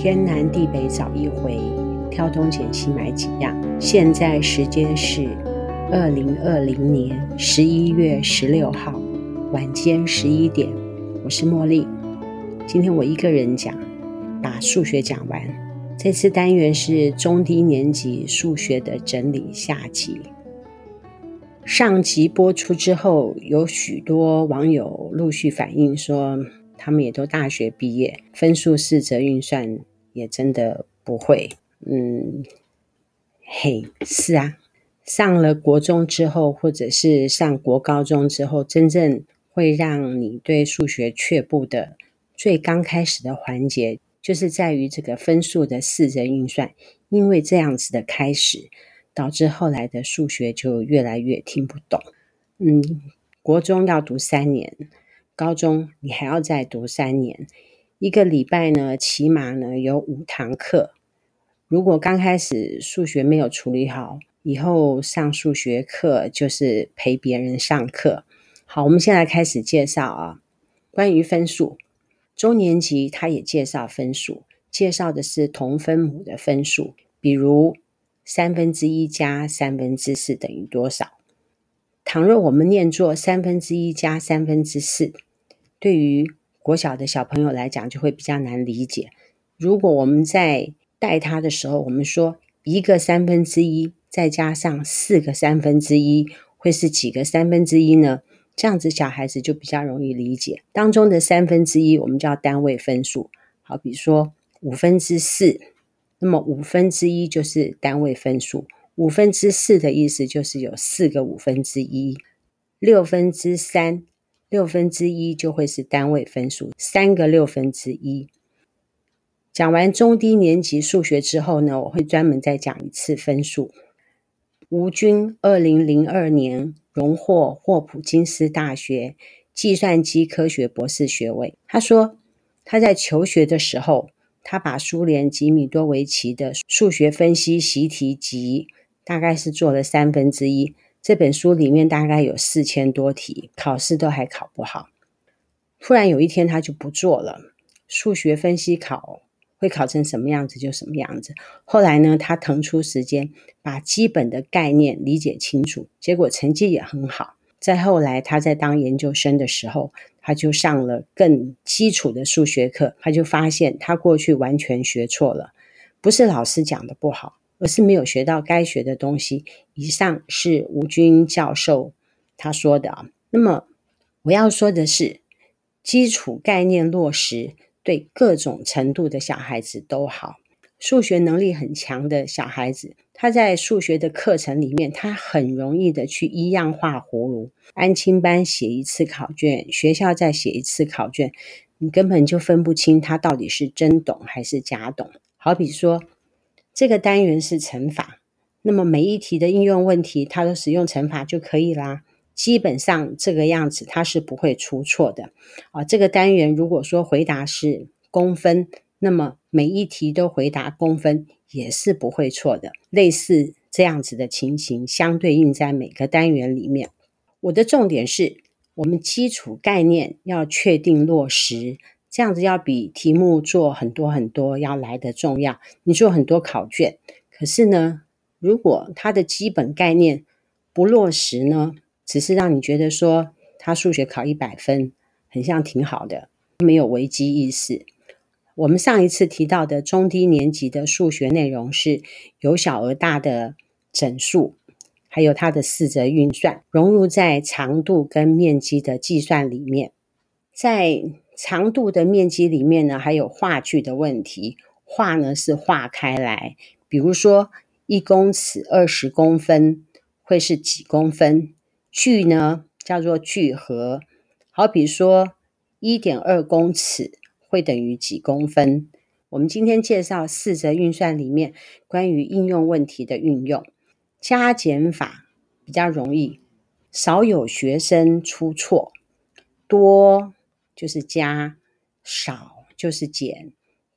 天南地北找一回，挑东拣西买几样。现在时间是2020年11月16号晚间11点，我是茉莉。今天我一个人讲，把数学讲完。这次单元是中低年级数学的整理下集。上集播出之后，有许多网友陆续反映说，他们也都大学毕业，分数四则运算也真的不会。是啊，上了国中之后，或者是上国高中之后，真正会让你对数学却步的最刚开始的环节，就是在于这个分数的四则运算。因为这样子的开始，导致后来的数学就越来越听不懂。国中要读3年，高中你还要再读3年，一个礼拜呢，起码呢有5堂课。如果刚开始数学没有处理好，以后上数学课就是陪别人上课。好，我们现在开始介绍啊，关于分数。中年级他也介绍分数，介绍的是同分母的分数，比如1/3加4等于多少。倘若我们念作1/3加4，对于国小的小朋友来讲就会比较难理解。如果我们在带他的时候，我们说1/3再加上4/3会是几个1/3呢？这样子小孩子就比较容易理解。当中的1/3我们叫单位分数，好比说4/5，那么1/5就是单位分数，4/5的意思就是有4个1/5，3/6，1/6就会是单位分数，3个1/6。讲完中低年级数学之后呢，我会专门再讲一次分数。吴军2002年荣获霍普金斯大学计算机科学博士学位。他说他在求学的时候，他把苏联吉米多维奇的数学分析习题集大概是做了1/3，这本书里面大概有4000多题，考试都还考不好。突然有一天他就不做了，数学分析考会考成什么样子就什么样子。后来呢，他腾出时间把基本的概念理解清楚，结果成绩也很好。再后来他在当研究生的时候，他就上了更基础的数学课，他就发现他过去完全学错了。不是老师讲的不好，而是没有学到该学的东西。以上是吴军教授他说的啊。那么我要说的是，基础概念落实对各种程度的小孩子都好。数学能力很强的小孩子，他在数学的课程里面，他很容易的去依样画葫芦。安亲班写一次考卷，学校再写一次考卷，你根本就分不清他到底是真懂还是假懂。好比说这个单元是乘法，那么每一题的应用问题他都使用乘法就可以啦，基本上这个样子它是不会出错的啊。这个单元如果说回答是公分，那么每一题都回答公分也是不会错的。类似这样子的情形相对应在每个单元里面。我的重点是我们基础概念要确定落实，这样子要比题目做很多要来得重要。你做很多考卷，可是呢，如果它的基本概念不落实呢，只是让你觉得说他数学考100分很像挺好的，没有危机意识。我们上一次提到的中低年级的数学内容是由小而大的整数，还有它的四则运算，融入在长度跟面积的计算里面。在长度的面积里面呢，还有化距的问题。化呢是化开来，比如说1公尺20公分会是几公分。距呢叫做距和，好比说 1.2 公尺会等于几公分。我们今天介绍四则运算里面关于应用问题的运用。加减法比较容易，少有学生出错，多就是加，少就是减，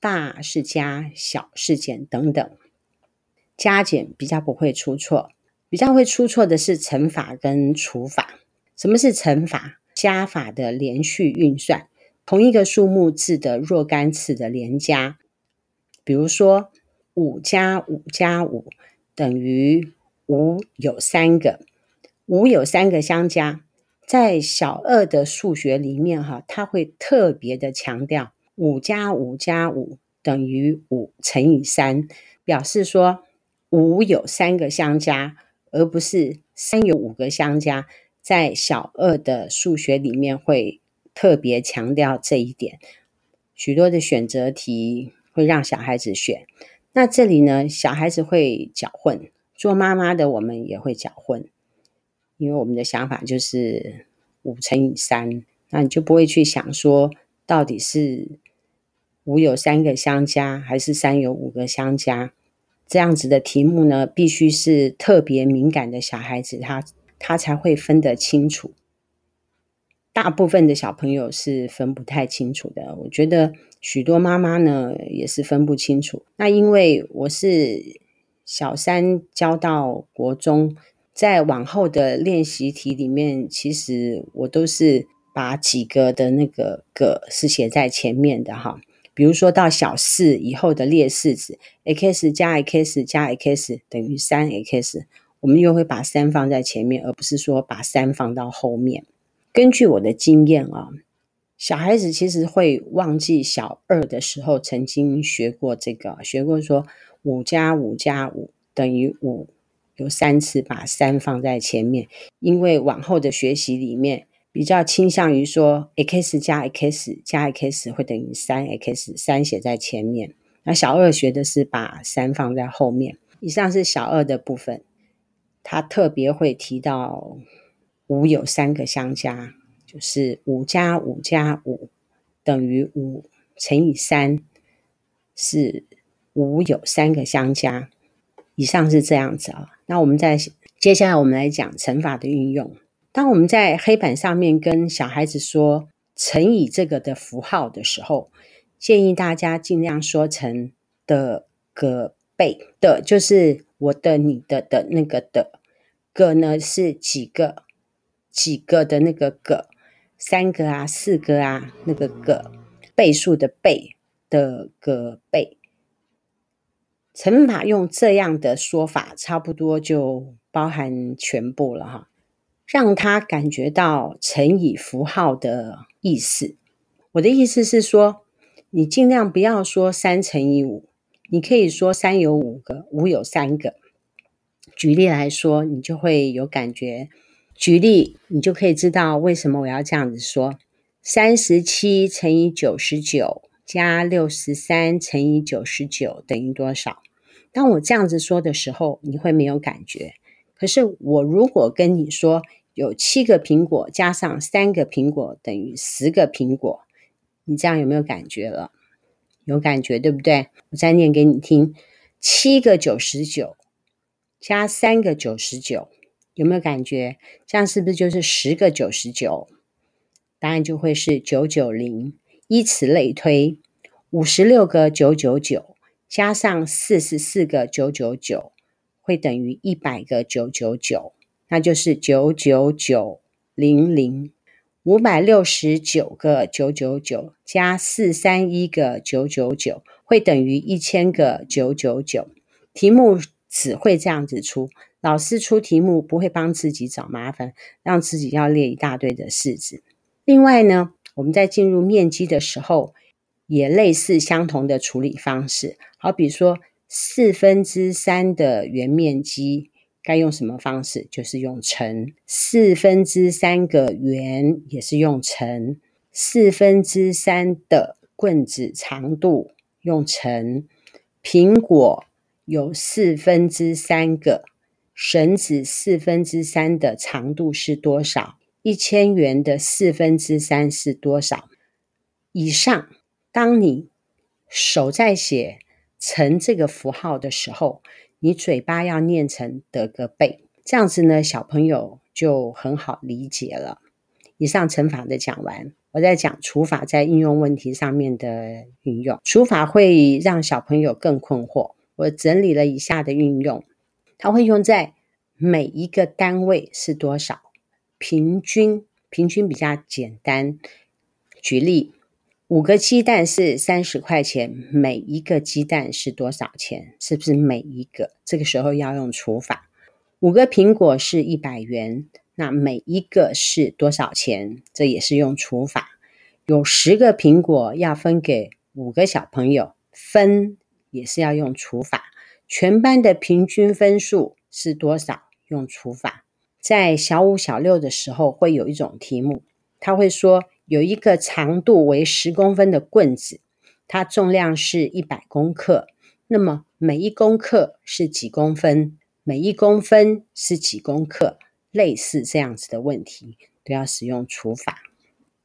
大是加，小是减等等。加减比较不会出错，比较会出错的是乘法跟除法。什么是乘法？加法的连续运算，同一个数目字的若干次的连加。比如说5加5加5等于5有3个，5有3个相加，在小二的数学里面它会特别的强调5加5加5等于5乘以3，表示说5有3个相加，而不是3有5个相加，在小二的数学里面会特别强调这一点。许多的选择题会让小孩子选，那这里呢，小孩子会搅混，做妈妈的我们也会搅混，因为我们的想法就是5乘以3，那你就不会去想说到底是5有3个相加还是3有5个相加。这样子的题目呢，必须是特别敏感的小孩子他才会分得清楚，大部分的小朋友是分不太清楚的，我觉得许多妈妈呢也是分不清楚。那因为我是小三教到国中，在往后的练习题里面，其实我都是把几个的那个个是写在前面的哈。比如说到小四以后的列式子 x 加 x 加 x 等于 3x， 我们又会把3放在前面，而不是说把3放到后面。根据我的经验啊，小孩子其实会忘记小二的时候曾经学过这个，学过说5加5加5等于5，有3次把3放在前面，因为往后的学习里面比较倾向于说 x 加 x 加 x 会等于 3x， 3写在前面，那小二学的是把3放在后面。以上是小二的部分，他特别会提到5有3个相加，就是5加5加5等于5乘以3，是5有3个相加。以上是这样子啊。那我们接下来我们来讲乘法的运用。当我们在黑板上面跟小孩子说乘以这个的符号的时候，建议大家尽量说成的个倍，的就是我的你的的那个的，个呢是几个几个的那个个，3个啊4个啊那个个，倍数的倍，的个倍。乘法用这样的说法差不多就包含全部了哈，让他感觉到乘以符号的意思。我的意思是说，你尽量不要说3乘以5，你可以说3有5个 ,5 有3个。举例来说，你就会有感觉，举例你就可以知道为什么我要这样子说。37乘以99加63乘以99等于多少？当我这样子说的时候，你会没有感觉。可是我如果跟你说有7个苹果加上3个苹果等于10个苹果，你这样有没有感觉了？有感觉，对不对？我再念给你听，7个99加3个99，有没有感觉？这样是不是就是10个99？答案就会是990。依此类推，56个999加上44个999会等于100个999，那就是99900。569个999加431个999会等于1000个999。题目只会这样子出，老师出题目不会帮自己找麻烦，让自己要列一大堆的式子。另外呢，我们在进入面积的时候也类似相同的处理方式。好比说3/4的圆面积该用什么方式？就是用乘。3/4个圆也是用乘。3/4的棍子长度用乘。苹果有3/4个，绳子3/4的长度是多少？1000元的3/4是多少？以上，当你手在写乘这个符号的时候，你嘴巴要念成的个倍，这样子呢，小朋友就很好理解了。以上乘法的讲完，我在讲除法在应用问题上面的运用。除法会让小朋友更困惑，我整理了以下的运用，它会用在每一个单位是多少，平均比较简单。举例， 5个鸡蛋是30块钱，每一个鸡蛋是多少钱？是不是每一个？这个时候要用除法。5个苹果是100元，那每一个是多少钱？这也是用除法。有10个苹果要分给5个小朋友，分也是要用除法。全班的平均分数是多少？用除法。在小五小六的时候会有一种题目，他会说有一个长度为10公分的棍子，它重量是100公克，那么每一公克是几公分？每一公分是几公克？类似这样子的问题都要使用除法。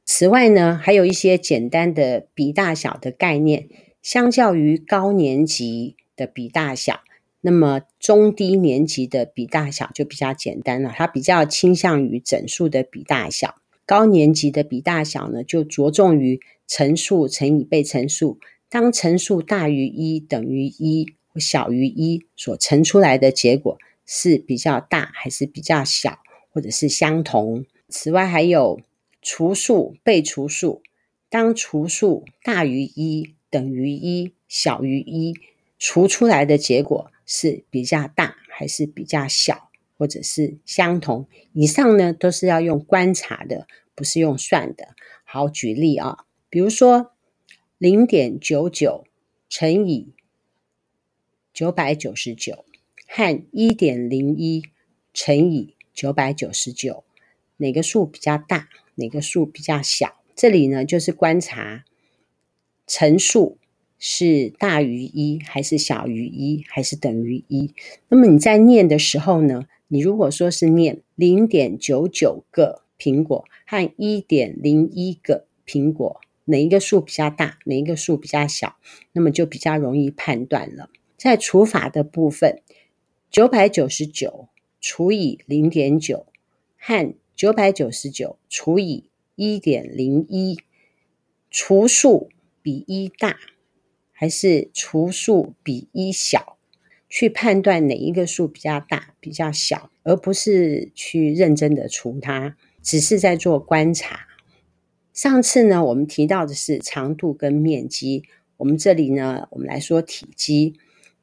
此外呢，还有一些简单的比大小的概念，相较于高年级的比大小，那么中低年级的比大小就比较简单了，它比较倾向于整数的比大小。高年级的比大小呢，就着重于乘数乘以被乘数，当乘数大于1等于1或小于1，所乘出来的结果是比较大还是比较小，或者是相同。此外还有除数、被除数，当除数大于1等于1小于1，除出来的结果是比较大还是比较小，或者是相同。以上呢都是要用观察的，不是用算的。好，举例啊，比如说 0.99 乘以999和 1.01 乘以999，哪个数比较大，哪个数比较小？这里呢就是观察乘数是大于1还是小于1还是等于1。那么你在念的时候呢，你如果说是念 0.99 个苹果和 1.01 个苹果，哪一个数比较大，哪一个数比较小，那么就比较容易判断了。在除法的部分，999除以 0.9 和999除以 1.01， 除数比1大还是除数比1小，去判断哪一个数比较大比较小，而不是去认真的除它，只是在做观察。上次呢我们提到的是长度跟面积，我们这里呢我们来说体积。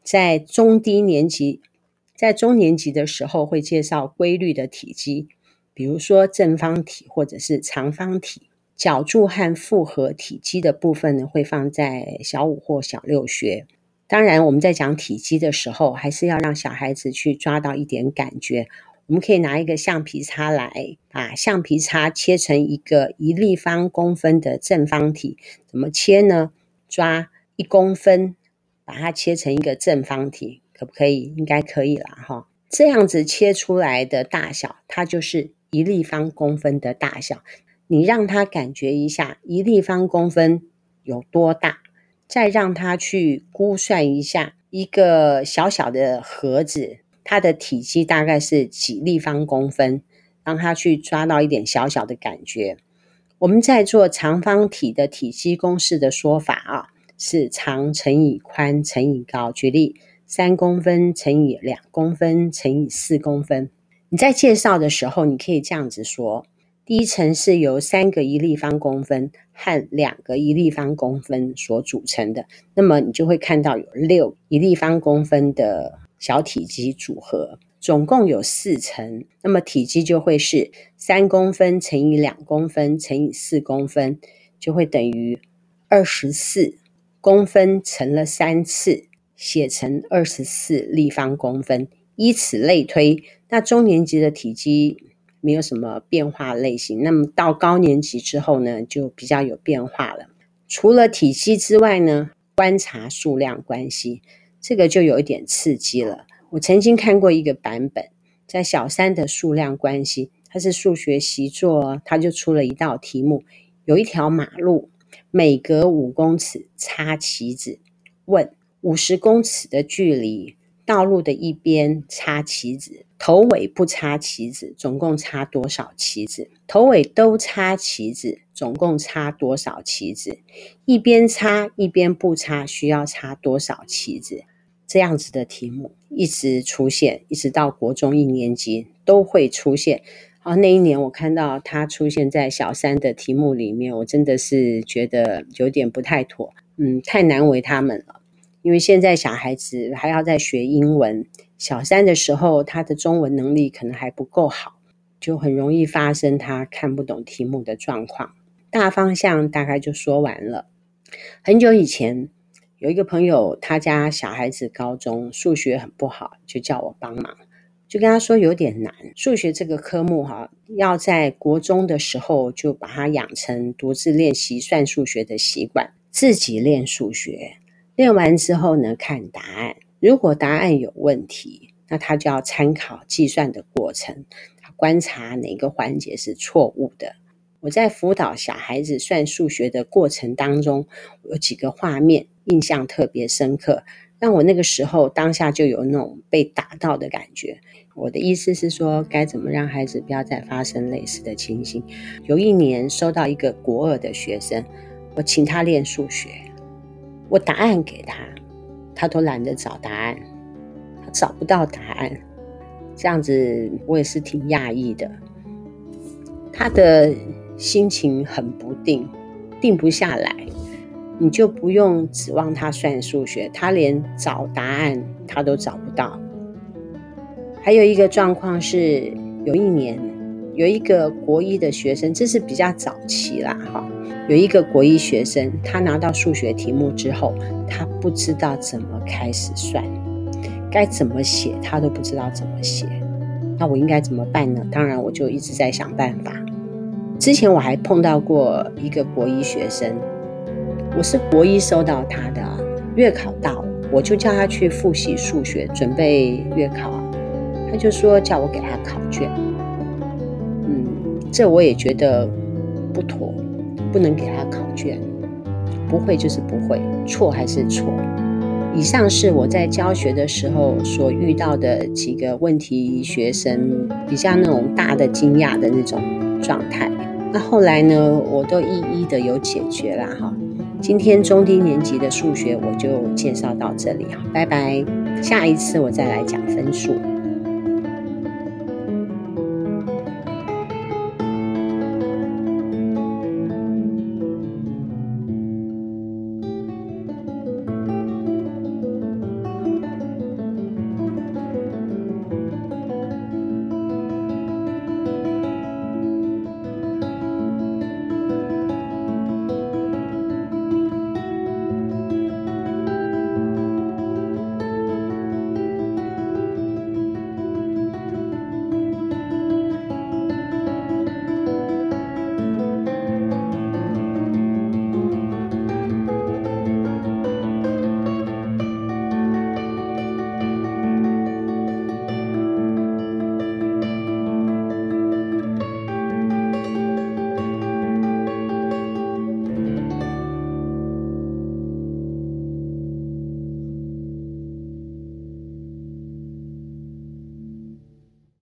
在中年级的时候会介绍规律的体积，比如说正方体或者是长方体。角柱和复合体积的部分呢会放在小五或小六学。当然我们在讲体积的时候，还是要让小孩子去抓到一点感觉。我们可以拿一个橡皮擦来，把橡皮擦切成一个1立方公分的正方体。怎么切呢？抓1公分把它切成一个正方体，可不可以？应该可以啦哈。这样子切出来的大小，它就是1立方公分的大小。你让他感觉一下1立方公分有多大，再让他去估算一下一个小小的盒子它的体积大概是几立方公分，让他去抓到一点小小的感觉。我们在做长方体的体积公式的说法啊，是长乘以宽乘以高。举例3公分乘以2公分乘以4公分。你在介绍的时候你可以这样子说，第一层是由3个1立方公分和2个1立方公分所组成的，那么你就会看到有6 1立方公分的小体积组合，总共有4层，那么体积就会是3公分乘以2公分乘以4公分，就会等于24公分乘了3次，写成24立方公分，依此类推。那中年级的体积没有什么变化类型，那么到高年级之后呢就比较有变化了。除了体积之外呢，观察数量关系，这个就有一点刺激了。我曾经看过一个版本，在小3的数量关系，它是数学习作，它就出了一道题目，有一条马路每隔5公尺插旗子，问50公尺的距离道路的一边插旗子，头尾不插旗子，总共插多少旗子？头尾都插旗子，总共插多少旗子？一边插一边不插，需要插多少旗子？这样子的题目一直出现，一直到国中1年级都会出现。啊，那一年我看到他出现在小三的题目里面，我真的是觉得有点不太妥，太难为他们了。因为现在小孩子还要在学英文，小三的时候他的中文能力可能还不够好，就很容易发生他看不懂题目的状况。大方向大概就说完了。很久以前有一个朋友，他家小孩子高中数学很不好，就叫我帮忙，就跟他说有点难，数学这个科目要在国中的时候就把它养成独自练习算数学的习惯，自己练数学，练完之后呢看答案，如果答案有问题，那他就要参考计算的过程，他观察哪个环节是错误的。我在辅导小孩子算数学的过程当中，有几个画面印象特别深刻，让我那个时候当下就有那种被打到的感觉。我的意思是说，该怎么让孩子不要再发生类似的情形。有一年收到一个国二的学生，我请他练数学，我答案给他，他都懒得找答案，他找不到答案，这样子我也是挺讶异的。他的心情很不定，定不下来，你就不用指望他算数学，他连找答案他都找不到。还有一个状况是，有一年有一个国一的学生，这是比较早期啦，有一个国一学生，他拿到数学题目之后，他不知道怎么开始算，该怎么写他都不知道怎么写。那我应该怎么办呢？当然我就一直在想办法。之前我还碰到过一个国一学生，我是国一收到他的月考到，我就叫他去复习数学，准备月考，他就说叫我给他考卷。这我也觉得不妥，不能给他考卷，不会就是不会，错还是错。以上是我在教学的时候所遇到的几个问题学生，比较那种大的惊讶的那种状态。那后来呢，我都一一的有解决啦。今天中低年级的数学我就介绍到这里，拜拜，下一次我再来讲分数。